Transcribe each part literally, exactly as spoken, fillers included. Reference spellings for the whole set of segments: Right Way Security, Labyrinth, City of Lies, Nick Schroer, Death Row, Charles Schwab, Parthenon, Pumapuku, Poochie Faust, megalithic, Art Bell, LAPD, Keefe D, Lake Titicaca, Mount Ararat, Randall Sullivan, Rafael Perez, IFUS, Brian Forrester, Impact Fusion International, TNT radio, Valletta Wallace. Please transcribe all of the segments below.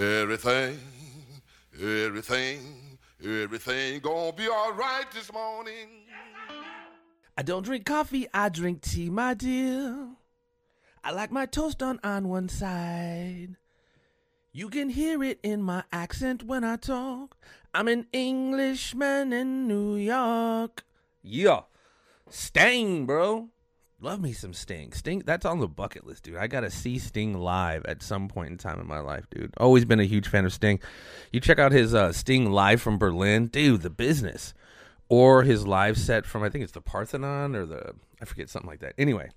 Everything, everything, everything gonna be all right this morning. I don't drink coffee, I drink tea, my dear. I like my toast done on one side. You can hear it in my accent when I talk. I'm an Englishman in New York. Yeah. Sting, bro. Love me some Sting. Sting, that's on the bucket list, dude. I got to see Sting live at some point in time in my life, dude. Always been a huge fan of Sting. You check out his uh, Sting Live from Berlin. Dude, the business. Or his live set from, I think it's the Parthenon or the, I forget, something like that. Anyway,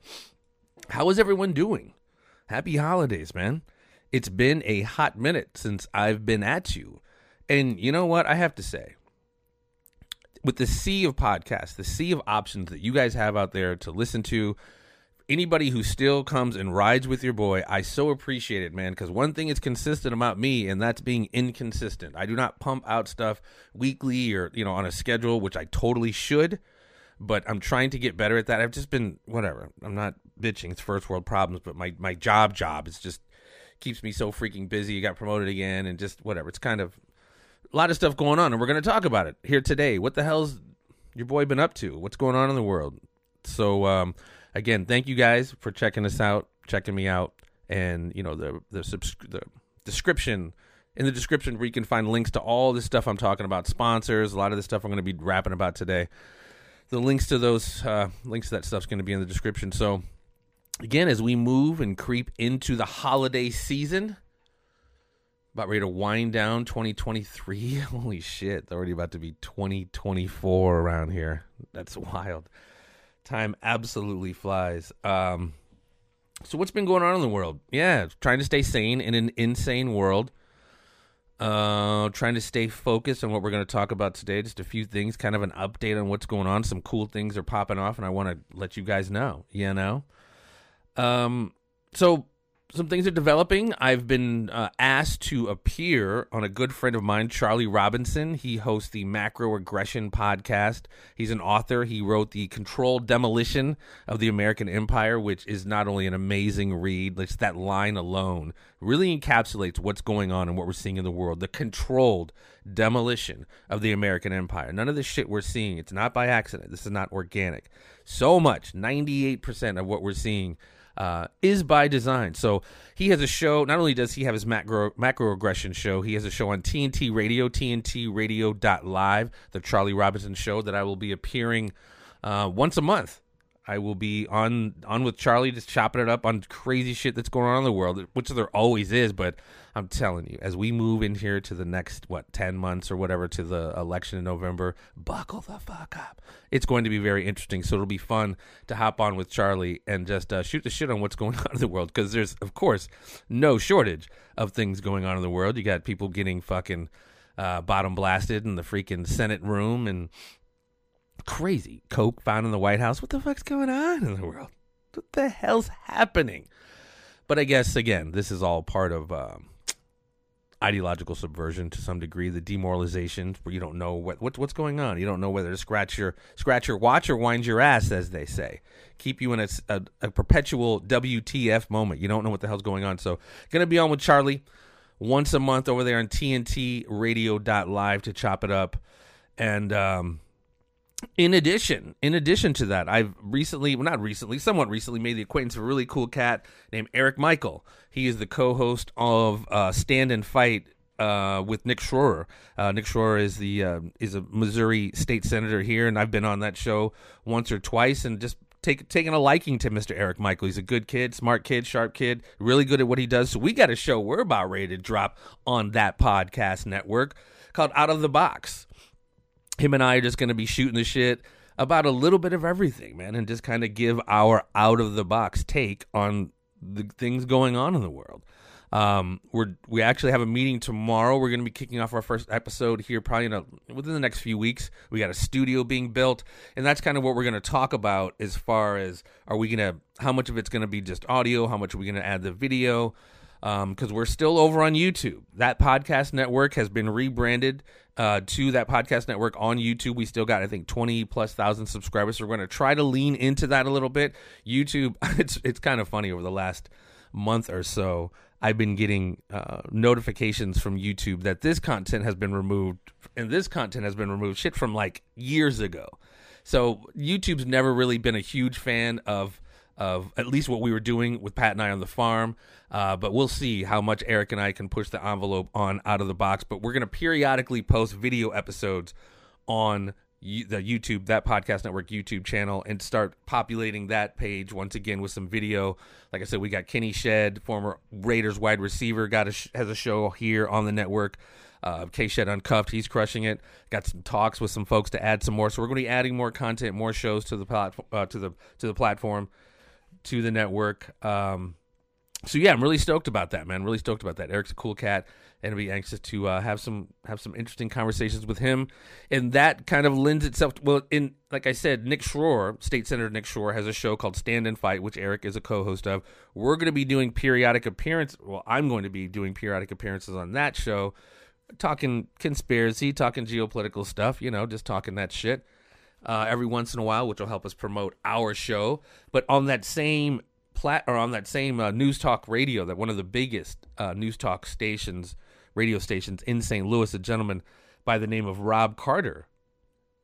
how is everyone doing? Happy holidays, man. It's been a hot minute since I've been at you. And you know what? I have to say, with the sea of podcasts, the sea of options that you guys have out there to listen to, anybody who still comes and rides with your boy, I so appreciate it, man, because one thing is consistent about me, and that's being inconsistent. I do not pump out stuff weekly or, you know, on a schedule, which I totally should, but I'm trying to get better at that. I've just been, whatever, I'm not bitching, it's first world problems, but my, my job job is just keeps me so freaking busy. You got promoted again and just whatever. It's kind of a lot of stuff going on, and we're going to talk about it here today. What the hell's your boy been up to? What's going on in the world? So, um, again, thank you guys for checking us out, checking me out, and, you know, the the, subs- the description, in the description where you can find links to all this stuff I'm talking about, sponsors, a lot of the stuff I'm going to be rapping about today. The links to those, uh, links to that stuff's going to be in the description. So, again, as we move and creep into the holiday season, about ready to wind down twenty twenty-three. Holy shit, it's already about to be twenty twenty-four around here. That's wild. Time absolutely flies. Um, so what's been going on in the world? Yeah, trying to stay sane in an insane world. Uh, trying to stay focused on what we're going to talk about today. Just a few things, kind of an update on what's going on. Some cool things are popping off, and I want to let you guys know, you know? Um, so... Some things are developing. I've been uh, asked to appear on a good friend of mine, Charlie Robinson. He hosts the Macroaggression Podcast. He's an author. He wrote The Controlled Demolition of the American Empire, which is not only an amazing read, it's that line alone really encapsulates what's going on and what we're seeing in the world. The controlled demolition of the American Empire. None of this shit we're seeing, it's not by accident. This is not organic. So much, ninety-eight percent of what we're seeing Uh, is by design. So he has a show. Not only does he have his macro macroaggression show, he has a show on T N T radio, T N T radio dot live, the Charlie Robinson show that I will be appearing uh, once a month. I will be on on with Charlie, just chopping it up on crazy shit that's going on in the world, which there always is. But I'm telling you, as we move in here to the next, what, ten months or whatever, to the election in November, buckle the fuck up. It's going to be very interesting. So it'll be fun to hop on with Charlie and just uh, shoot the shit on what's going on in the world, because there's, of course, no shortage of things going on in the world. You got people getting fucking uh, bottom blasted in the freaking Senate room, and crazy coke found in the White House. What the fuck's going on in the world? What the hell's happening? But I guess, again, this is all part of um, ideological subversion to some degree, the demoralization where you don't know what, what what's going on. You don't know whether to scratch your scratch your watch or wind your ass, as they say. Keep you in a, a, a perpetual W T F moment. You don't know what the hell's going on. So going to be on with Charlie once a month over there on T N T radio dot live to chop it up. And, um, In addition, in addition to that, I've recently, well, not recently, somewhat recently made the acquaintance of a really cool cat named Eric Michael. He is the co-host of uh, Stand and Fight uh, with Nick Schroer. Uh, Nick Schroer is the uh, is a Missouri state senator here, and I've been on that show once or twice and just take, taking a liking to Mister Eric Michael. He's a good kid, smart kid, sharp kid, really good at what he does. So we got a show we're about ready to drop on that podcast network called Out of the Box. Him and I are just going to be shooting the shit about a little bit of everything, man, and just kind of give our out-of-the-box take on the things going on in the world. Um, we're we actually have a meeting tomorrow. We're going to be kicking off our first episode here probably in a, within the next few weeks. We got a studio being built, and that's kind of what we're going to talk about as far as are we going to how much of it's going to be just audio, how much are we going to add the video. Because um, we're still over on YouTube. That podcast network has been rebranded uh, to that podcast network on YouTube. We still got, I think, twenty plus thousand subscribers. So we're going to try to lean into that a little bit. YouTube, it's it's kind of funny over the last month or so. I've been getting uh, notifications from YouTube that this content has been removed and this content has been removed, shit from like years ago. So YouTube's never really been a huge fan of of at least what we were doing with Pat and I on the farm. Uh, but we'll see how much Eric and I can push the envelope on Out of the Box. But we're going to periodically post video episodes on the YouTube, That Podcast Network YouTube channel, and start populating that page once again with some video. Like I said, we got Kenny Shedd, former Raiders wide receiver, got a sh- has a show here on the network. Uh, K-Shedd Uncuffed, he's crushing it. Got some talks with some folks to add some more. So we're going to be adding more content, more shows to the platform, uh, to the to the platform, to the network. Um, so yeah, I'm really stoked about that, man. Really stoked about that. Eric's a cool cat, and I'll be anxious to uh, have some have some interesting conversations with him. And that kind of lends itself to, well, in like I said, Nick Schroer, State Senator Nick Schroer, has a show called Stand and Fight, which Eric is a co-host of. We're going to be doing periodic appearance. Well, I'm going to be doing periodic appearances on that show, talking conspiracy, talking geopolitical stuff, you know, just talking that shit uh, every once in a while, which will help us promote our show. But on that same plat or on that same uh, News Talk Radio, that one of the biggest uh, News Talk stations, radio stations in Saint Louis, a gentleman by the name of Rob Carter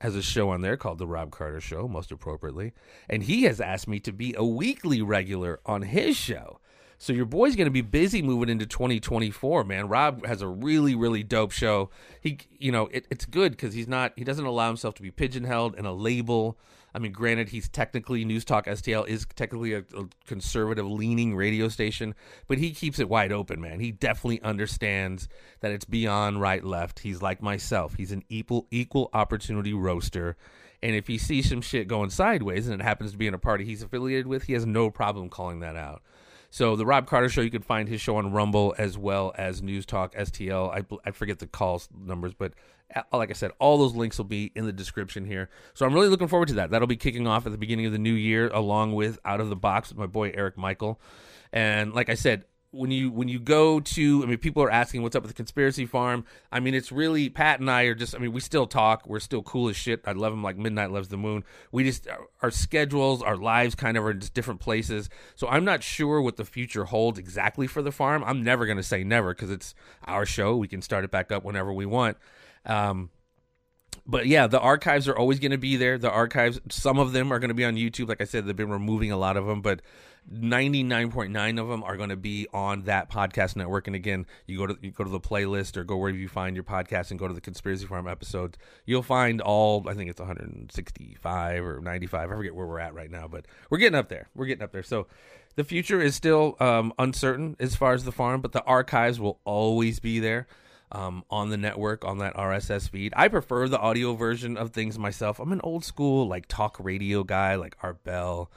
has a show on there called The Rob Carter Show, most appropriately. And he has asked me to be a weekly regular on his show. So your boy's going to be busy moving into twenty twenty-four, man. Rob has a really, really dope show. He, you know, it, it's good because he's not, he doesn't allow himself to be pigeonholed in a label. I mean, granted, he's technically, News Talk S T L is technically a, a conservative-leaning radio station, but he keeps it wide open, man. He definitely understands that it's beyond right-left. He's like myself. He's an equal equal opportunity roaster. And if he sees some shit going sideways and it happens to be in a party he's affiliated with, he has no problem calling that out. So the Rob Carter Show, you can find his show on Rumble as well as News Talk S T L. I, I forget the call numbers, but like I said, all those links will be in the description here. So I'm really looking forward to that. That'll be kicking off at the beginning of the new year, along with Out of the Box with my boy Eric Michael. And like I said, when you when you go to, I mean, people are asking what's up with the Conspiracy Farm. I mean, it's really, Pat and I are just, I mean, we still talk. We're still cool as shit. I love him like midnight loves the moon. We just, our schedules, our lives kind of are in just different places. So I'm not sure what the future holds exactly for the farm. I'm never going to say never because it's our show. We can start it back up whenever we want. Um, but yeah, the archives are always going to be there. The archives, some of them are going to be on YouTube. Like I said, they've been removing a lot of them, but ninety-nine point nine of them are going to be on That Podcast Network. And again, you go to you go to the playlist or go wherever you find your podcast and go to the Conspiracy Farm episodes. You'll find all, I think it's one sixty-five or ninety-five. I forget where we're at right now, but we're getting up there. We're getting up there. So the future is still um, uncertain as far as the farm, but the archives will always be there. Um, on the network, on that R S S feed. I prefer the audio version of things myself. I'm an old school, like, talk radio guy, like Art Bell.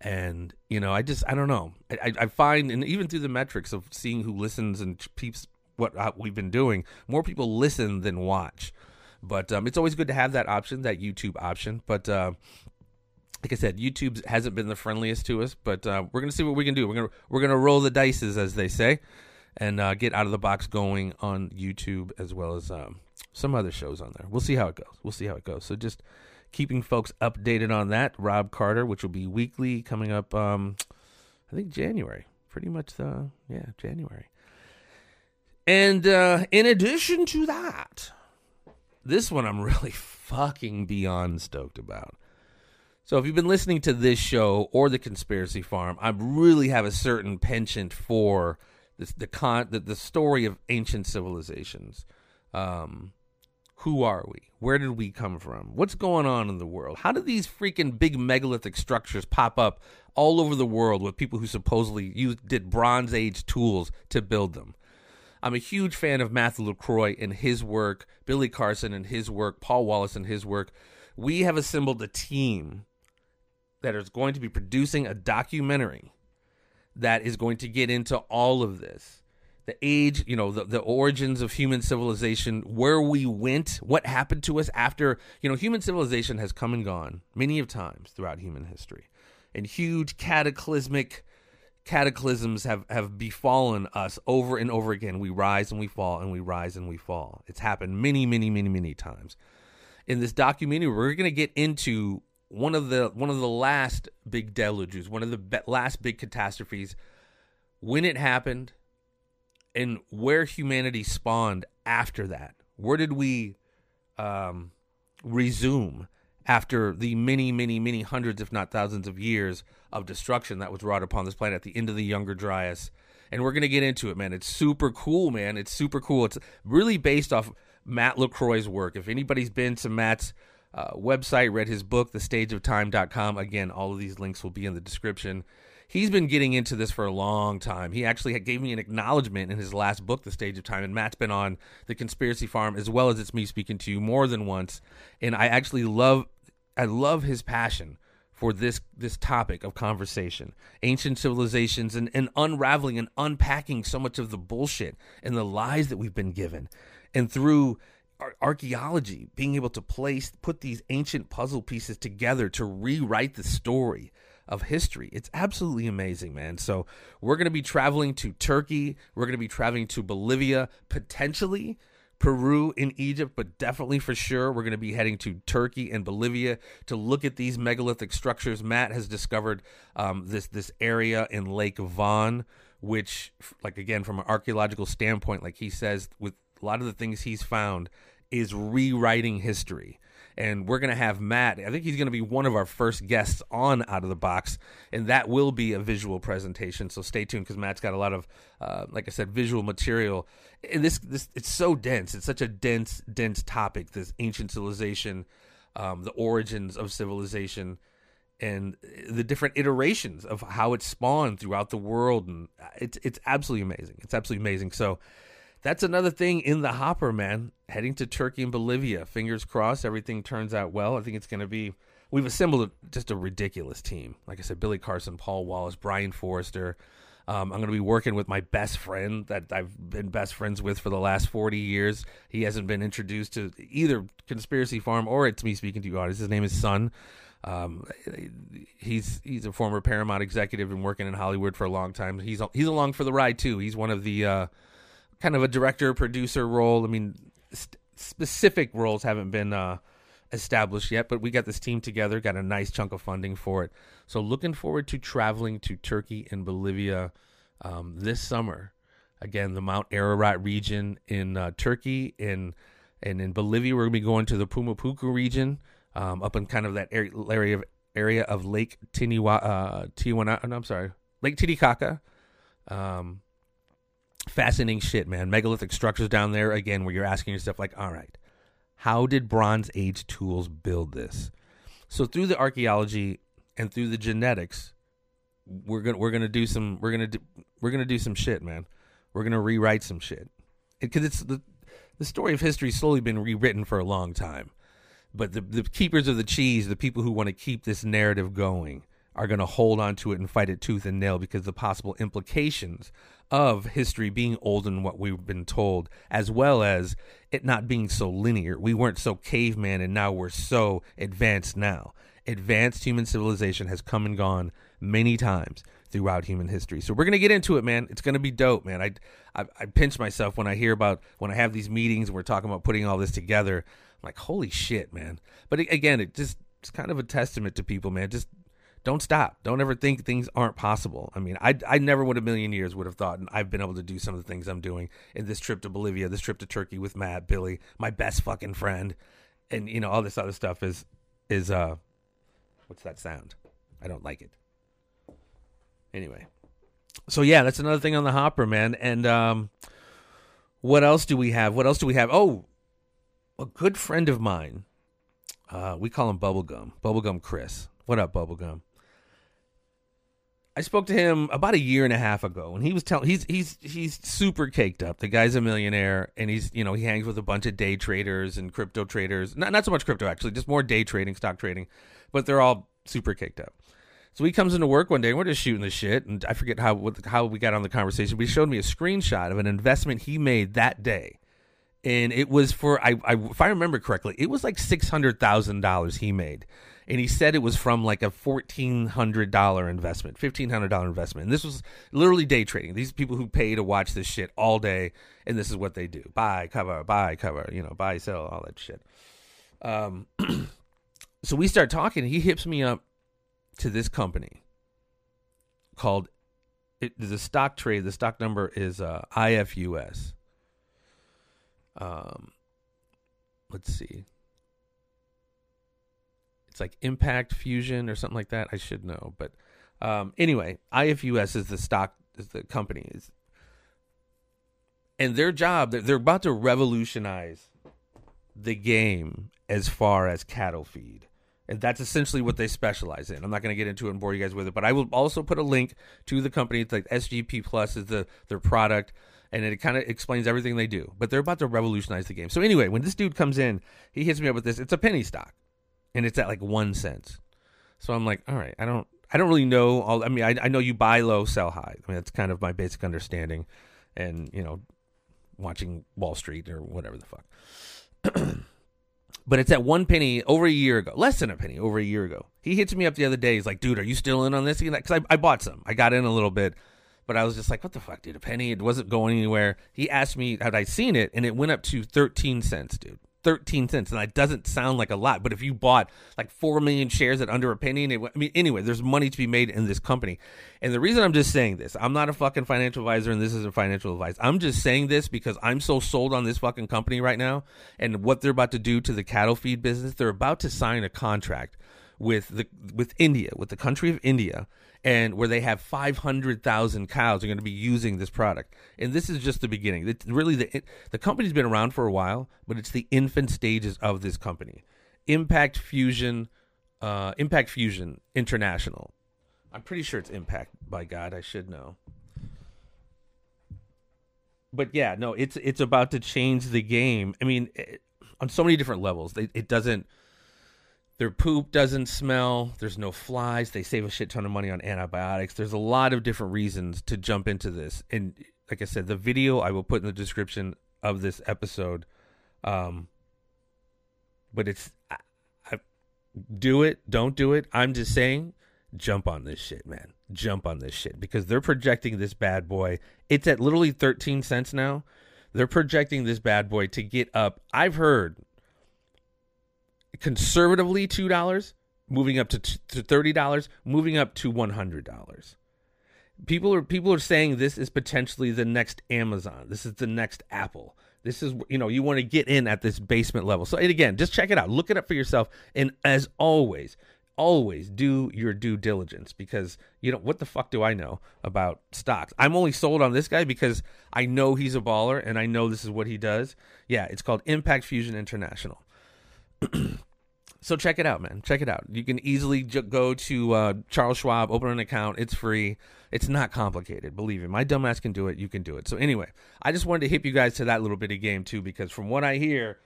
And, you know, I just, I don't know. I, I find, and even through the metrics of seeing who listens and peeps what we've been doing, more people listen than watch. But um, it's always good to have that option, that YouTube option. But, uh, like I said, YouTube hasn't been the friendliest to us, but uh, we're going to see what we can do. We're going to we're going to roll the dices, as they say. And uh, get Out of the Box going on YouTube as well as um, some other shows on there. We'll see how it goes. We'll see how it goes. So just keeping folks updated on that. Rob Carter, which will be weekly, coming up, um, I think, January. Pretty much, the, yeah, January. And uh, in addition to that, this one I'm really fucking beyond stoked about. So if you've been listening to this show or The Conspiracy Farm, I really have a certain penchant for This, the con, the, the story of ancient civilizations. Um, who are we? Where did we come from? What's going on in the world? How did these freaking big megalithic structures pop up all over the world with people who supposedly used, did Bronze Age tools to build them? I'm a huge fan of Matthew LaCroix and his work, Billy Carson and his work, Paul Wallace and his work. We have assembled a team that is going to be producing a documentary that is going to get into all of this. The age, you know, the, the origins of human civilization, where we went, what happened to us after, you know, human civilization has come and gone many of times throughout human history. And huge cataclysmic cataclysms have, have befallen us over and over again. We rise and we fall and we rise and we fall. It's happened many, many, many, many times. In this documentary, we're going to get into One of the one of the last big deluges, one of the be- last big catastrophes, when it happened, and where humanity spawned after that. Where did we um, resume after the many, many, many hundreds, if not thousands of years of destruction that was wrought upon this planet at the end of the Younger Dryas? And we're going to get into it, man. It's super cool, man. It's super cool. It's really based off Matt LaCroix's work. If anybody's been to Matt's uh, website, read his book, the stage of time dot com, again, all of these links will be in the description. He's been getting into this for a long time. He actually had, gave me an acknowledgement in his last book, The Stage of Time, and Matt's been on The Conspiracy Farm, as well as It's Me Speaking to You, more than once. And I actually love, I love his passion for this this topic of conversation, ancient civilizations, and, and unraveling and unpacking so much of the bullshit and the lies that we've been given. And through archaeology, being able to place, put these ancient puzzle pieces together to rewrite the story of history. It's absolutely amazing, man. So we're going to be traveling to Turkey. We're going to be traveling to Bolivia, potentially Peru and Egypt, but definitely for sure we're going to be heading to Turkey and Bolivia to look at these megalithic structures. Matt has discovered um, this this area in Lake Van, which, like again, from an archaeological standpoint, like he says, with a lot of the things he's found is rewriting history. And we're going to have Matt, I think he's going to be one of our first guests on Out of the Box, and that will be a visual presentation, so stay tuned, because Matt's got a lot of, uh, like I said, visual material. And this, this, it's so dense, it's such a dense, dense topic, this ancient civilization, um, the origins of civilization, and the different iterations of how it spawned throughout the world, and it's it's absolutely amazing, it's absolutely amazing, so... That's another thing in the hopper, man. Heading to Turkey and Bolivia. Fingers crossed everything turns out well. I think it's going to be... We've assembled a, just a ridiculous team. Like I said, Billy Carson, Paul Wallace, Brian Forrester. Um, I'm going to be working with my best friend that I've been best friends with for the last forty years. He hasn't been introduced to either Conspiracy Farm or It's Me Speaking to You audience. His name is Son. Um, he's he's a former Paramount executive and working in Hollywood for a long time. He's, he's along for the ride, too. He's one of the... Uh, kind of a director, producer role. I mean, st- specific roles haven't been uh, established yet, but we got this team together, got a nice chunk of funding for it. So looking forward to traveling to Turkey and Bolivia um, this summer. Again, the Mount Ararat region in uh, Turkey, and, and in Bolivia, we're going to be going to the Pumapuku region, um, up in kind of that area, area, of, area of Lake Tiniwa, uh, Tiwana, no, I'm sorry, Lake Titicaca. Um, Fascinating shit, man. Megalithic structures down there, again, where you're asking yourself, like, all right, how did Bronze Age tools build this? So through the archaeology and through the genetics, we're gonna we're gonna do some we're gonna do, we're gonna do some shit, man. We're gonna rewrite some shit, because it's the the story of history has slowly been rewritten for a long time, but the the keepers of the cheese, the people who want to keep this narrative going, are going to hold on to it and fight it tooth and nail, because the possible implications of history being old and what we've been told, as well as it not being so linear. We weren't so caveman, and now we're so advanced now. Advanced human civilization has come and gone many times throughout human history. So we're going to get into it, man. It's going to be dope, man. I, I, I pinch myself when I hear about, when I have these meetings and we're talking about putting all this together. I'm like, holy shit, man. But it, again, it just it's kind of a testament to people, man. Just don't stop. Don't ever think things aren't possible. I mean, I, I never would a million years would have thought, and I've been able to do some of the things I'm doing in this trip to Bolivia, this trip to Turkey with Matt, Billy, my best fucking friend. And, you know, all this other stuff is, is uh, what's that sound? I don't like it. Anyway. So, yeah, that's another thing on the hopper, man. And um, what else do we have? What else do we have? Oh, a good friend of mine. Uh, we call him Bubblegum. Bubblegum Chris. What up, Bubblegum? I spoke to him about a year and a half ago, and he was telling he's he's he's super caked up. The guy's a millionaire, and he's you know he hangs with a bunch of day traders and crypto traders. Not not so much crypto, actually, just more day trading, stock trading. But they're all super caked up. So he comes into work one day, and we're just shooting the shit. And I forget how what, how we got on the conversation, but he showed me a screenshot of an investment he made that day, and it was for I, I if I remember correctly, it was like six hundred thousand dollars he made. And he said it was from like a fourteen hundred dollars investment, fifteen hundred dollars investment. And this was literally day trading. These people who pay to watch this shit all day, and this is what they do. Buy, cover, buy, cover, you know, buy, sell, all that shit. Um, so we start talking. He hips me up to this company called, it, there's a stock trade. The stock number is uh, I F U S. Um, let's see. It's like Impact Fusion or something like that. I should know, but um, anyway, I F U S is the stock, is the company, is, and their job. They're, they're about to revolutionize the game as far as cattle feed. And that's essentially what they specialize in. I'm not going to get into it and bore you guys with it, but I will also put a link to the company. It's like S G P Plus is the their product, and it kind of explains everything they do. But they're about to revolutionize the game. So anyway, when this dude comes in, he hits me up with this. It's a penny stock, and it's at like one cent. So I'm like, all right, I don't, I don't really know. All, I mean, I, I know you buy low, sell high. I mean, that's kind of my basic understanding, and you know, watching Wall Street or whatever the fuck. But it's at one penny over a year ago, less than a penny over a year ago. He hits me up the other day. He's like, dude, are you still in on this? Because I, I bought some. I got in a little bit, but I was just like, what the fuck, dude? A penny? It wasn't going anywhere. He asked me, had I seen it? And it went up to thirteen cents, dude. thirteen cents. And that doesn't sound like a lot, but if you bought like four million shares at under a penny, and it, I mean, anyway, there's money to be made in this company. And the reason I'm just saying this, I'm not a fucking financial advisor, and this isn't financial advice. I'm just saying this because I'm so sold on this fucking company right now and what they're about to do to the cattle feed business. They're about to sign a contract with the, with India, with the country of India, and where they have five hundred thousand cows are going to be using this product. And this is just the beginning. It's really the it, the company's been around for a while, but it's the infant stages of this company. Impact Fusion, uh, Impact Fusion International. I'm pretty sure it's Impact, by God, I should know. But yeah, no, it's it's about to change the game. I mean, it, on so many different levels. They, it doesn't Their poop doesn't smell. There's no flies. They save a shit ton of money on antibiotics. There's a lot of different reasons to jump into this. And like I said, the video I will put in the description of this episode. Um, but it's, I, I, do it, don't do it. I'm just saying, jump on this shit, man. Jump on this shit because they're projecting this bad boy. It's at literally thirteen cents now. They're projecting this bad boy to get up. I've heard conservatively two dollars, moving up to thirty dollars, moving up to one hundred dollars. People are people are saying this is potentially the next Amazon. This is the next Apple. This is, you know, you want to get in at this basement level. So, and again, just check it out. Look it up for yourself. And as always, always do your due diligence because, you know, what the fuck do I know about stocks? I'm only sold on this guy because I know he's a baller and I know this is what he does. Yeah, it's called Impact Fusion International. So check it out, man. Check it out. You can easily ju- go to uh, Charles Schwab, open an account. It's free. It's not complicated. Believe me, my dumbass can do it. You can do it. So anyway, I just wanted to hip you guys to that little bit of game too, because from what I hear,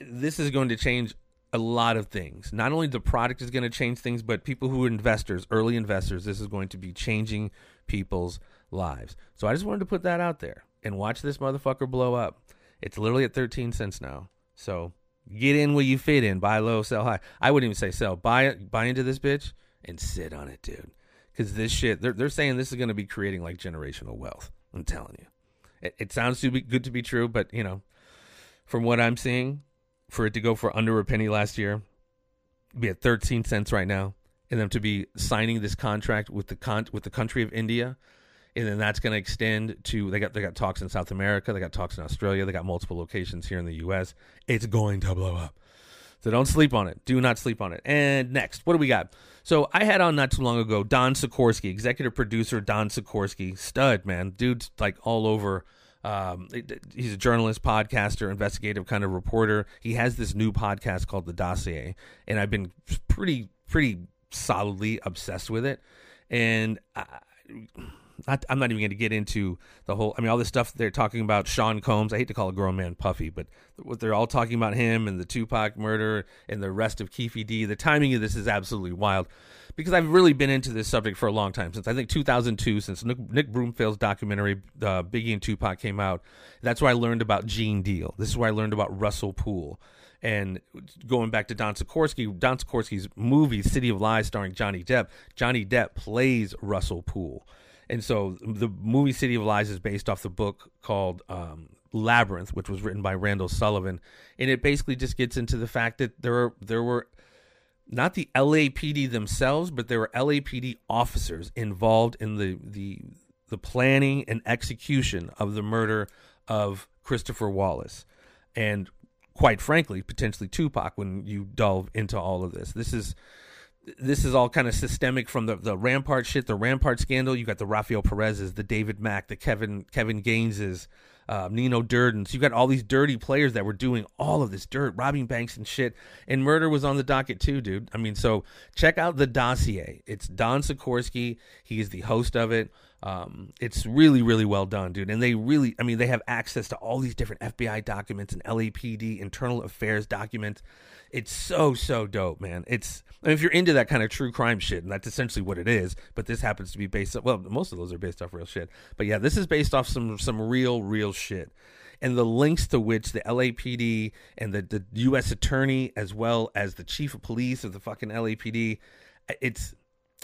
this is going to change a lot of things. Not only the product is going to change things, but people who are investors, early investors, this is going to be changing people's lives. So I just wanted to put that out there and watch this motherfucker blow up. It's literally at thirteen cents now. So get in where you fit in. Buy low, sell high. I wouldn't even say sell. Buy it, buy into this bitch and sit on it, dude. Because this shit, they're they're saying this is going to be creating like generational wealth. I'm telling you. It, it sounds too good to be true, but, you know, from what I'm seeing, for it to go for under a penny last year, be at thirteen cents right now, and them to be signing this contract with the con- with the country of India, and then that's going to extend to, they got they got talks in South America, they got talks in Australia, they got multiple locations here in the U S. It's going to blow up. So don't sleep on it. Do not sleep on it. And next, what do we got? So I had on not too long ago, Don Sikorsky, executive producer Don Sikorsky. Stud, man. Dude's like all over. Um, he's a journalist, podcaster, investigative kind of reporter. He has this new podcast called The Dossier, and I've been pretty, pretty solidly obsessed with it. And I... Not, I'm not even going to get into the whole, I mean, all this stuff they're talking about, Sean Combs. I hate to call a grown man puffy, but what they're all talking about him and the Tupac murder and the arrest of Keefe D. The timing of this is absolutely wild because I've really been into this subject for a long time, since I think two thousand two, since Nick, Nick Broomfield's documentary, uh, Biggie and Tupac came out. That's where I learned about Gene Deal. This is where I learned about Russell Poole. And going back to Don Sikorsky, Don Sikorsky's movie, City of Lies, starring Johnny Depp. Johnny Depp plays Russell Poole. And so the movie City of Lies is based off the book called um, Labyrinth, which was written by Randall Sullivan. And it basically just gets into the fact that there were, there were not the L A P D themselves, but there were L A P D officers involved in the, the the planning and execution of the murder of Christopher Wallace. And quite frankly, potentially Tupac, when you delve into all of this. This is this is all kind of systemic from the, the Rampart shit, the Rampart scandal. You got the Rafael Perez's, the David Mack, the Kevin Kevin Gaines's, uh, Nino Durden's. You got all these dirty players that were doing all of this dirt, robbing banks and shit. And murder was on the docket too, dude. I mean, so check out The Dossier. It's Don Sikorsky. He is the host of it. Um, it's really, really well done, dude. And they really, I mean, they have access to all these different F B I documents and L A P D internal affairs documents. It's so, so dope, man. It's, I mean, if you're into that kind of true crime shit, and that's essentially what it is, but this happens to be based off, well, most of those are based off real shit, but yeah, this is based off some, some real, real shit. And the links to which the L A P D and the, the U S attorney, as well as the chief of police of the fucking L A P D, it's,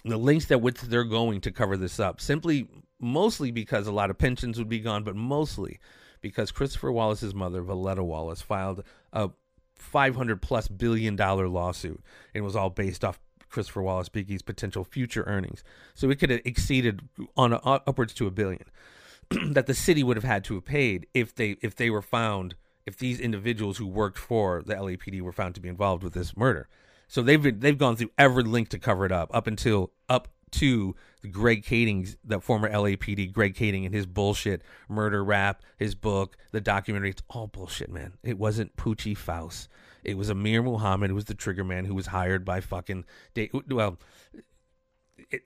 the lengths that which they're going to cover this up, simply mostly because a lot of pensions would be gone, but mostly because Christopher Wallace's mother, Valletta Wallace, filed a five hundred plus billion dollar lawsuit. It was all based off Christopher Wallace Biggie's potential future earnings. So it could have exceeded on a, upwards to a billion that the city would have had to have paid if they if they were found, if these individuals who worked for the L A P D were found to be involved with this murder. So they've been, they've gone through every link to cover it up, up until up to Greg Kading's, the former L A P D, Greg Kading and his bullshit murder rap, his book, the documentary. It's all bullshit, man. It wasn't Poochie Faust. It was Amir Muhammad, who was the trigger man, who was hired by fucking, da- well,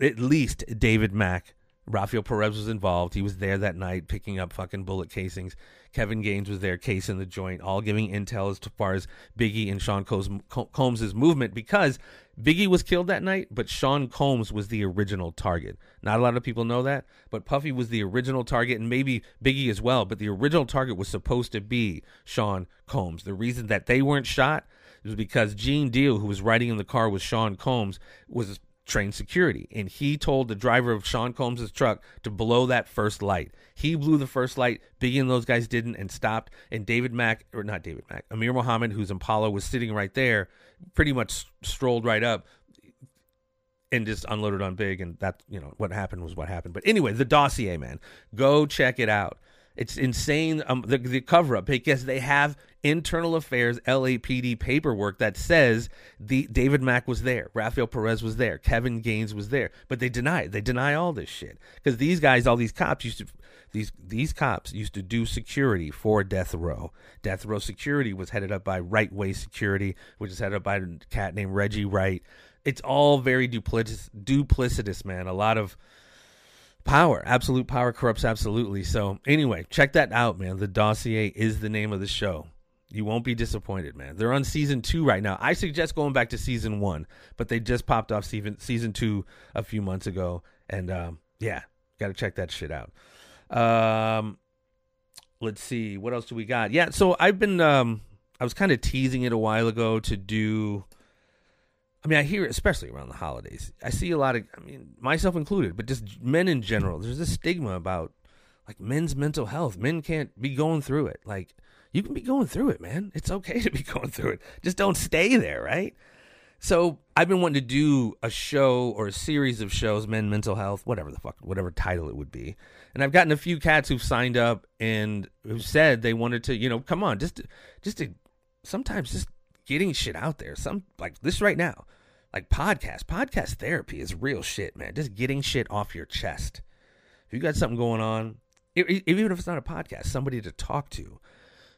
at least David Mack. Rafael Perez was involved. He was there that night picking up fucking bullet casings. Kevin Gaines was there, case in the joint, all giving intel as far as Biggie and Sean Combs' movement, because Biggie was killed that night, but Sean Combs was the original target. Not a lot of people know that, but Puffy was the original target, and maybe Biggie as well, but the original target was supposed to be Sean Combs. The reason that they weren't shot was because Gene Deal, who was riding in the car with Sean Combs, was trained security, and he told the driver of Sean Combs' truck to blow that first light. He blew the first light. Biggie and those guys didn't, and stopped. And David Mack, or not David Mack, Amir Muhammad, whose Impala was sitting right there, pretty much strolled right up and just unloaded on Big. And that, you know, what happened was what happened. But anyway, The Dossier, man, go check it out. It's insane. Um, the, the cover up, because they have internal affairs L A P D paperwork that says the David Mack was there, Rafael Perez was there, Kevin Gaines was there, but they deny it. They deny all this shit because these guys, all these cops used to, these these cops used to do security for death row. Death row security was headed up by Right Way Security, which is headed up by a cat named Reggie Wright. It's all very duplicitous, duplicitous, man. A lot of power, absolute power corrupts absolutely. So anyway, check that out, man. The Dossier is the name of the show. You won't be disappointed, man. They're on season two right now. I suggest going back to season one, but they just popped off season season two a few months ago. And um, yeah, got to check that shit out. Um, let's see. What else do we got? Yeah, so I've been, um, I was kind of teasing it a while ago to do, I mean, I hear it, especially around the holidays. I see a lot of, I mean, myself included, but just men in general. There's this stigma about like men's mental health. Men can't be going through it. Like, you can be going through it, man. It's okay to be going through it. Just don't stay there, right? So I've been wanting to do a show or a series of shows, men, mental health, whatever the fuck, whatever title it would be. And I've gotten a few cats who've signed up and who said they wanted to, you know, come on, just, just to, sometimes just getting shit out there. Some like this right now, like podcast, podcast therapy is real shit, man. Just getting shit off your chest. If you got something going on, even if it's not a podcast, somebody to talk to.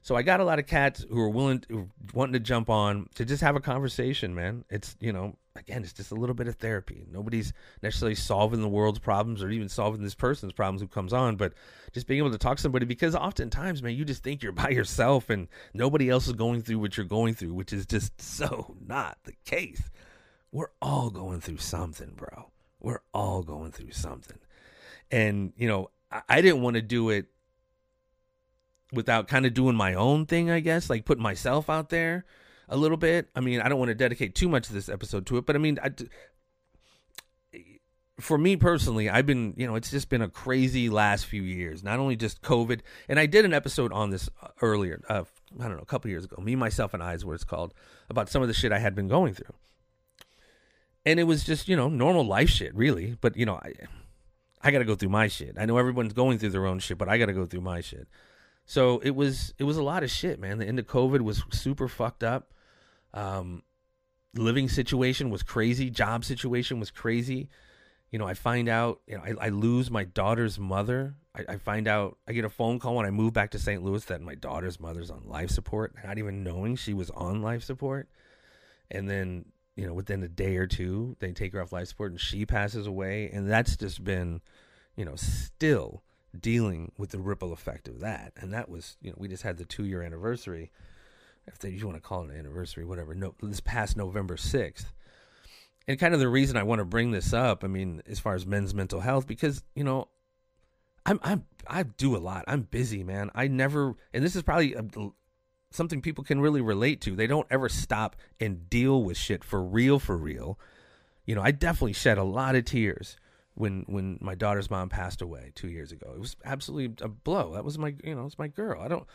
So I got a lot of cats who are willing, who are wanting to jump on to just have a conversation, man. It's, you know, again, it's just a little bit of therapy. Nobody's necessarily solving the world's problems or even solving this person's problems who comes on, but just being able to talk to somebody, because oftentimes, man, you just think you're by yourself and nobody else is going through what you're going through, which is just so not the case. We're all going through something, bro. We're all going through something. And, you know, I, I didn't want to do it without kind of doing my own thing, I guess, like putting myself out there a little bit. I mean, I don't want to dedicate too much of this episode to it, but I mean, I, for me personally, I've been, you know, it's just been a crazy last few years, not only just COVID. And I did an episode on this earlier, uh, I don't know, a couple years ago, Me, Myself, and I is what it's called, about some of the shit I had been going through. And it was just, you know, normal life shit, really. But, you know, I, I got to go through my shit. I know everyone's going through their own shit, but I got to go through my shit. So it was it was a lot of shit, man. The end of COVID was super fucked up. Um, living situation was crazy. Job situation was crazy. You know, I find out, you know, I, I lose my daughter's mother. I, I find out, I get a phone call when I move back to Saint Louis that my daughter's mother's on life support, not even knowing she was on life support. And then, you know, within a day or two, they take her off life support and she passes away. And that's just been, you know, still dealing with the ripple effect of that. And that was, you know, we just had the two-year anniversary, if they, you want to call it an anniversary, whatever, no, this past November sixth. And kind of the reason I want to bring this up, I mean, as far as men's mental health, because, you know, I'm, I'm, I do a lot. I'm busy, man. I never, and this is probably a, something people can really relate to. They don't ever stop and deal with shit for real, for real. You know, I definitely shed a lot of tears when, when my daughter's mom passed away two years ago. It was absolutely a blow. That was my, you know, it's my girl. I don't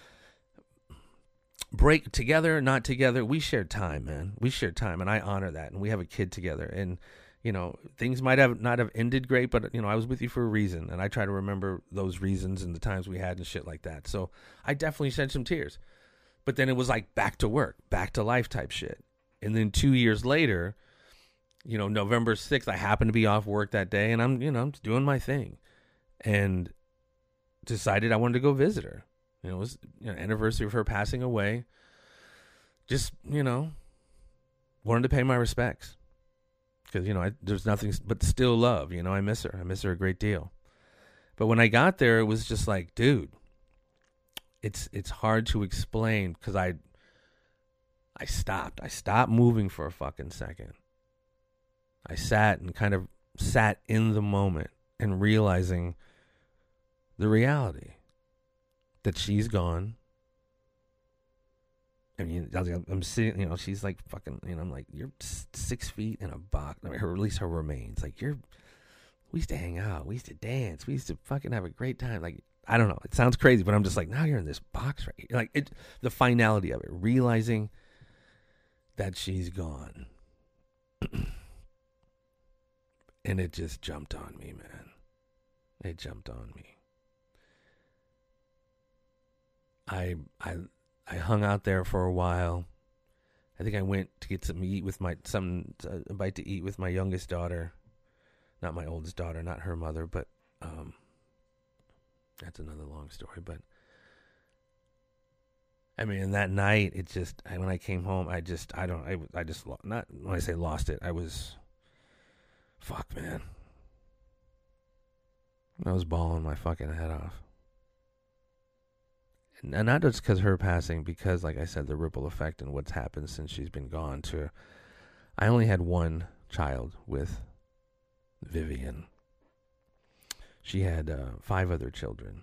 break together, not together. We shared time, man. We shared time, and I honor that. And we have a kid together. And, you know, things might have not have ended great, but, you know, I was with you for a reason. And I try to remember those reasons and the times we had and shit like that. So I definitely shed some tears. But then it was like back to work, back to life type shit. And then two years later, you know, November sixth, I happened to be off work that day, and I'm, you know, I'm doing my thing. And decided I wanted to go visit her. You know, it was an anniversary of her passing away. Just, you know, wanted to pay my respects. Because, you know, I, there's nothing but still love. You know, I miss her. I miss her a great deal. But when I got there, it was just like, dude, it's it's hard to explain because I, I stopped. I stopped moving for a fucking second. I sat and kind of sat in the moment and realizing the reality. That she's gone. I mean, I'm sitting, you know, she's like fucking, you know, I'm like, you're six feet in a box. I mean, her, at least her remains. Like, you're, we used to hang out. We used to dance. We used to fucking have a great time. Like, I don't know. It sounds crazy, but I'm just like, now you're in this box right here. Like, it, the finality of it, realizing that she's gone. And it just jumped on me, man. It jumped on me. I I I hung out there for a while. I think I went to get some eat with my some a bite to eat with my youngest daughter, not my oldest daughter, not her mother, but um, that's another long story. But I mean, that night, it just I, when I came home, I just I don't I I just not when I say lost it, I was fuck man, I was bawling my fucking head off. And not just because her passing, because, like I said, the ripple effect and what's happened since she's been gone to her. I only had one child with Vivian. She had uh, five other children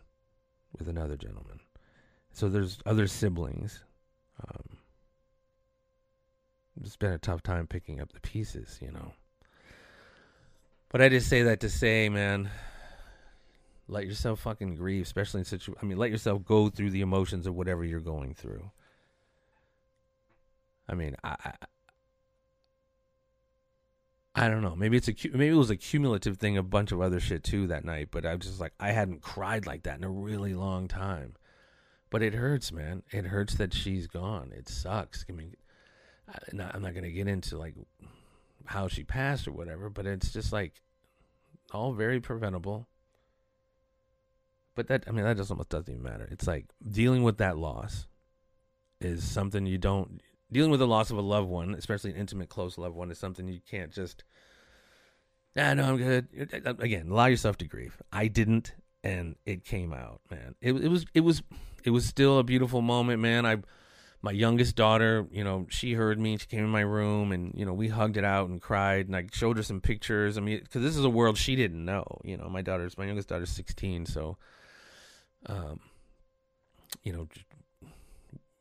with another gentleman. So there's other siblings. Um, it's been a tough time picking up the pieces, you know. But I just say that to say, man, let yourself fucking grieve, especially in situ. I mean, let yourself go through the emotions of whatever you're going through. I mean, I, I, I don't know. Maybe it's a, maybe it was a cumulative thing, a bunch of other shit too that night. But I was just like, I hadn't cried like that in a really long time. But it hurts, man. It hurts that she's gone. It sucks. I mean, I'm not, I'm not gonna get into like how she passed or whatever. But it's just like all very preventable. But that, I mean, that just almost doesn't even matter. It's like dealing with that loss is something you don't, dealing with the loss of a loved one, especially an intimate, close loved one, is something you can't just, ah, no, I'm good. Again, allow yourself to grieve. I didn't, and it came out, man. It, it was, it was, it was still a beautiful moment, man. I, my youngest daughter, you know, she heard me. She came in my room, and, you know, we hugged it out and cried, and I showed her some pictures. I mean, because this is a world she didn't know. You know, my daughter's, my youngest daughter's sixteen, so. Um, you know,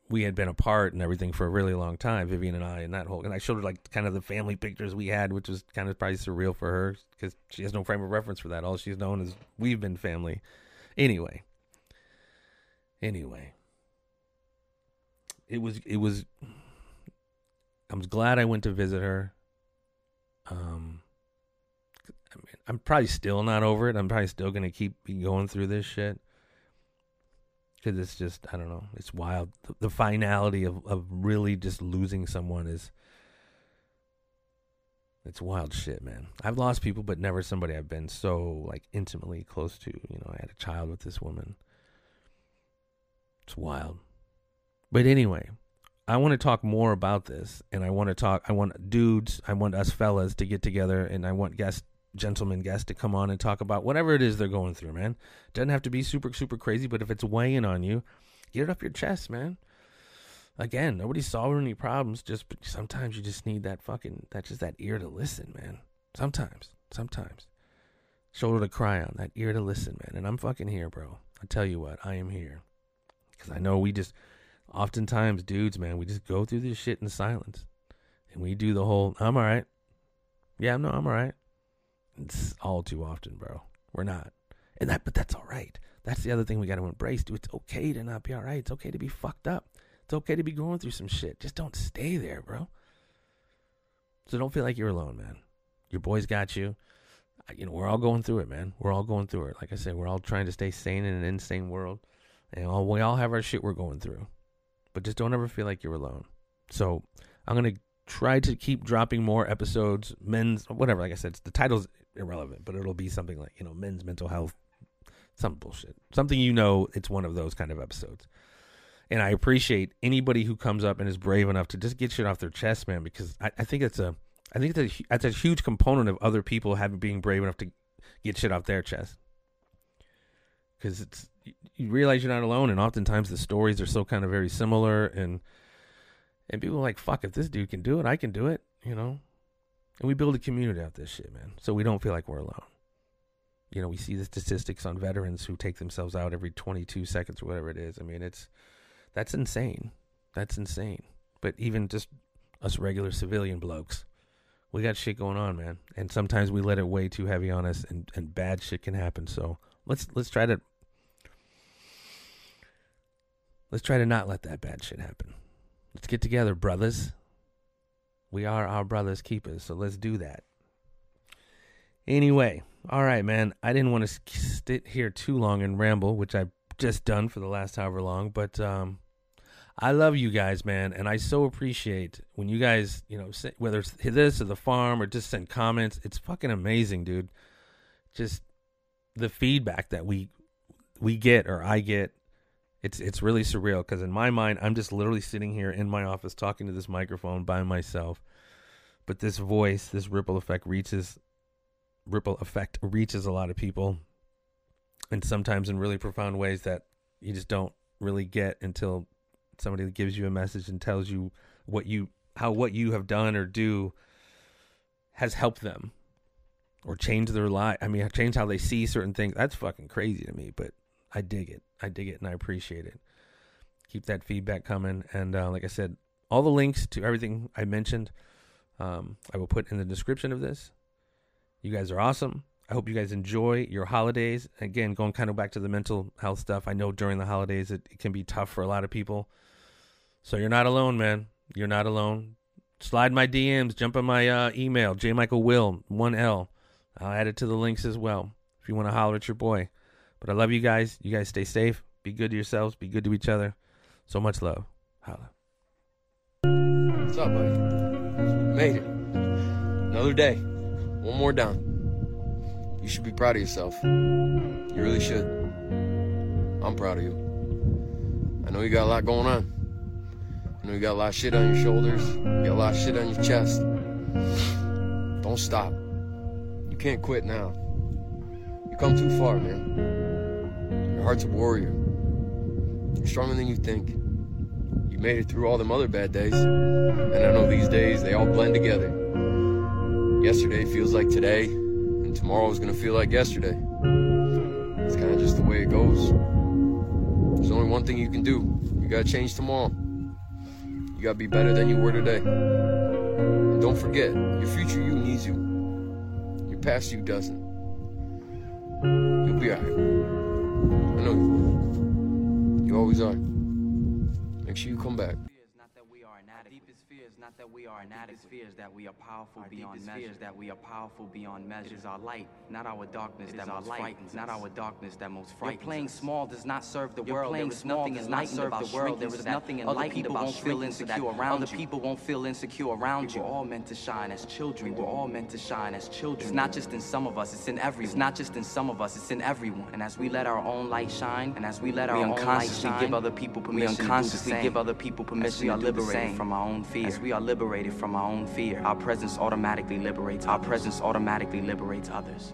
we had been apart and everything for a really long time, Vivian and I, and that whole, and I showed her like kind of the family pictures we had, which was kind of probably surreal for her because she has no frame of reference for that. All she's known is we've been family. Anyway, anyway, it was, it was, I was glad I went to visit her. Um, I mean, I'm probably still not over it. I'm probably still going to keep going through this shit. Because it's just, I don't know, it's wild. The, the finality of, of really just losing someone is, it's wild shit, man. I've lost people, but never somebody I've been so, like, intimately close to. You know, I had a child with this woman. It's wild. But anyway, I want to talk more about this, and I want to talk, I want dudes, I want us fellas to get together, and I want guests, gentlemen guests to come on and talk about whatever it is they're going through, man. Doesn't have to be super, super crazy, but if it's weighing on you, get it up your chest, man. Again, nobody's solving any problems, just, but sometimes you just need that fucking, that's just that ear to listen, man. Sometimes, sometimes. Shoulder to cry on, that ear to listen, man. And I'm fucking here, bro. I tell you what, I am here. Because I know we just... Oftentimes, dudes, man, we just go through this shit in silence. And we do the whole, I'm all right. Yeah, no, I'm all right. It's all too often, bro. We're not. and that, But that's all right. That's the other thing we got to embrace, dude. It's okay to not be all right. It's okay to be fucked up. It's okay to be going through some shit. Just don't stay there, bro. So don't feel like you're alone, man. Your boys got you. You know, we're all going through it, man. We're all going through it. Like I said, we're all trying to stay sane in an insane world. And all, we all have our shit we're going through. But just don't ever feel like you're alone. So I'm going to try to keep dropping more episodes, men's, whatever. Like I said, the title's irrelevant, but it'll be something like, you know, men's mental health, some bullshit. Something, you know, it's one of those kind of episodes. And I appreciate anybody who comes up and is brave enough to just get shit off their chest, man, because I, I think it's a, I think it's a, that's a huge component of other people having, being brave enough to get shit off their chest. Because it's, you realize you're not alone, and oftentimes the stories are so kind of very similar, and and people are like, fuck, if this dude can do it, I can do it, you know? And we build a community out of this shit, man, so we don't feel like we're alone. You know, we see the statistics on veterans who take themselves out every twenty-two seconds or whatever it is. I mean, it's that's insane. That's insane. But even just us regular civilian blokes, we got shit going on, man, and sometimes we let it weigh too heavy on us, and, and bad shit can happen, so... Let's let's try to let's try to not let that bad shit happen. Let's get together, brothers. We are our brothers' keepers, so let's do that. Anyway, all right, man. I didn't want to sit here too long and ramble, which I've just done for the last however long. But um, I love you guys, man, and I so appreciate when you guys, you know, whether it's this or the farm or just send comments. It's fucking amazing, dude. Just. The feedback that we we get or I get, it's it's really surreal, because in my mind, I'm just literally sitting here in my office talking to this microphone by myself. But this voice, this ripple effect reaches ripple effect reaches a lot of people, and sometimes in really profound ways that you just don't really get until somebody gives you a message and tells you what you how what you have done or do has helped them. Or change their life. I mean, change how they see certain things. That's fucking crazy to me, but I dig it. I dig it, and I appreciate it. Keep that feedback coming. And uh, like I said, all the links to everything I mentioned, um, I will put in the description of this. You guys are awesome. I hope you guys enjoy your holidays. Again, going kind of back to the mental health stuff. I know during the holidays it, it can be tough for a lot of people. So you're not alone, man. You're not alone. Slide my D Ms. Jump on my uh, email, jmichaelwill one L. I'll add it to the links as well if you want to holler at your boy. But I love you guys. You guys stay safe. Be good to yourselves. Be good to each other. So much love. Holla. What's up, buddy? We made it. Another day. One more down. You should be proud of yourself. You really should. I'm proud of you. I know you got a lot going on. I know you got a lot of shit on your shoulders. You got a lot of shit on your chest. Don't stop. You can't quit now. You come too far, man. Your heart's a warrior. You're stronger than you think. You made it through all them other bad days. And I know these days, they all blend together. Yesterday feels like today, and tomorrow is gonna feel like yesterday. It's kinda just the way it goes. There's only one thing you can do. You gotta change tomorrow. You gotta be better than you were today. And don't forget, your future you needs you. Past you doesn't. You'll be alright. I know you. You always are. Make sure you come back. inadequate. Our deepest fear is not that we are inadequate. Our deepest fear is that we are powerful our beyond measure. Our deepest fear is that we are powerful beyond measure. It is our light, not our darkness, that most light, frightens us. Not our darkness that most frightens us. Your playing small does not serve the world. There is nothing enlightened about shrinking. There is nothing enlightened about shrinking so that other people won't feel insecure around you. We're all meant to shine as children. We're all meant to shine as children. It's not just in some of us, it's in everyone. It's not just in some of us, it's in everyone. And as we let our own light shine, and as we let our own light shine, we unconsciously give other people permission to do the same. We give other people permission to do the same. From our own fear. As we are liberated from our own fear, our presence automatically liberates. Our presence automatically liberates others.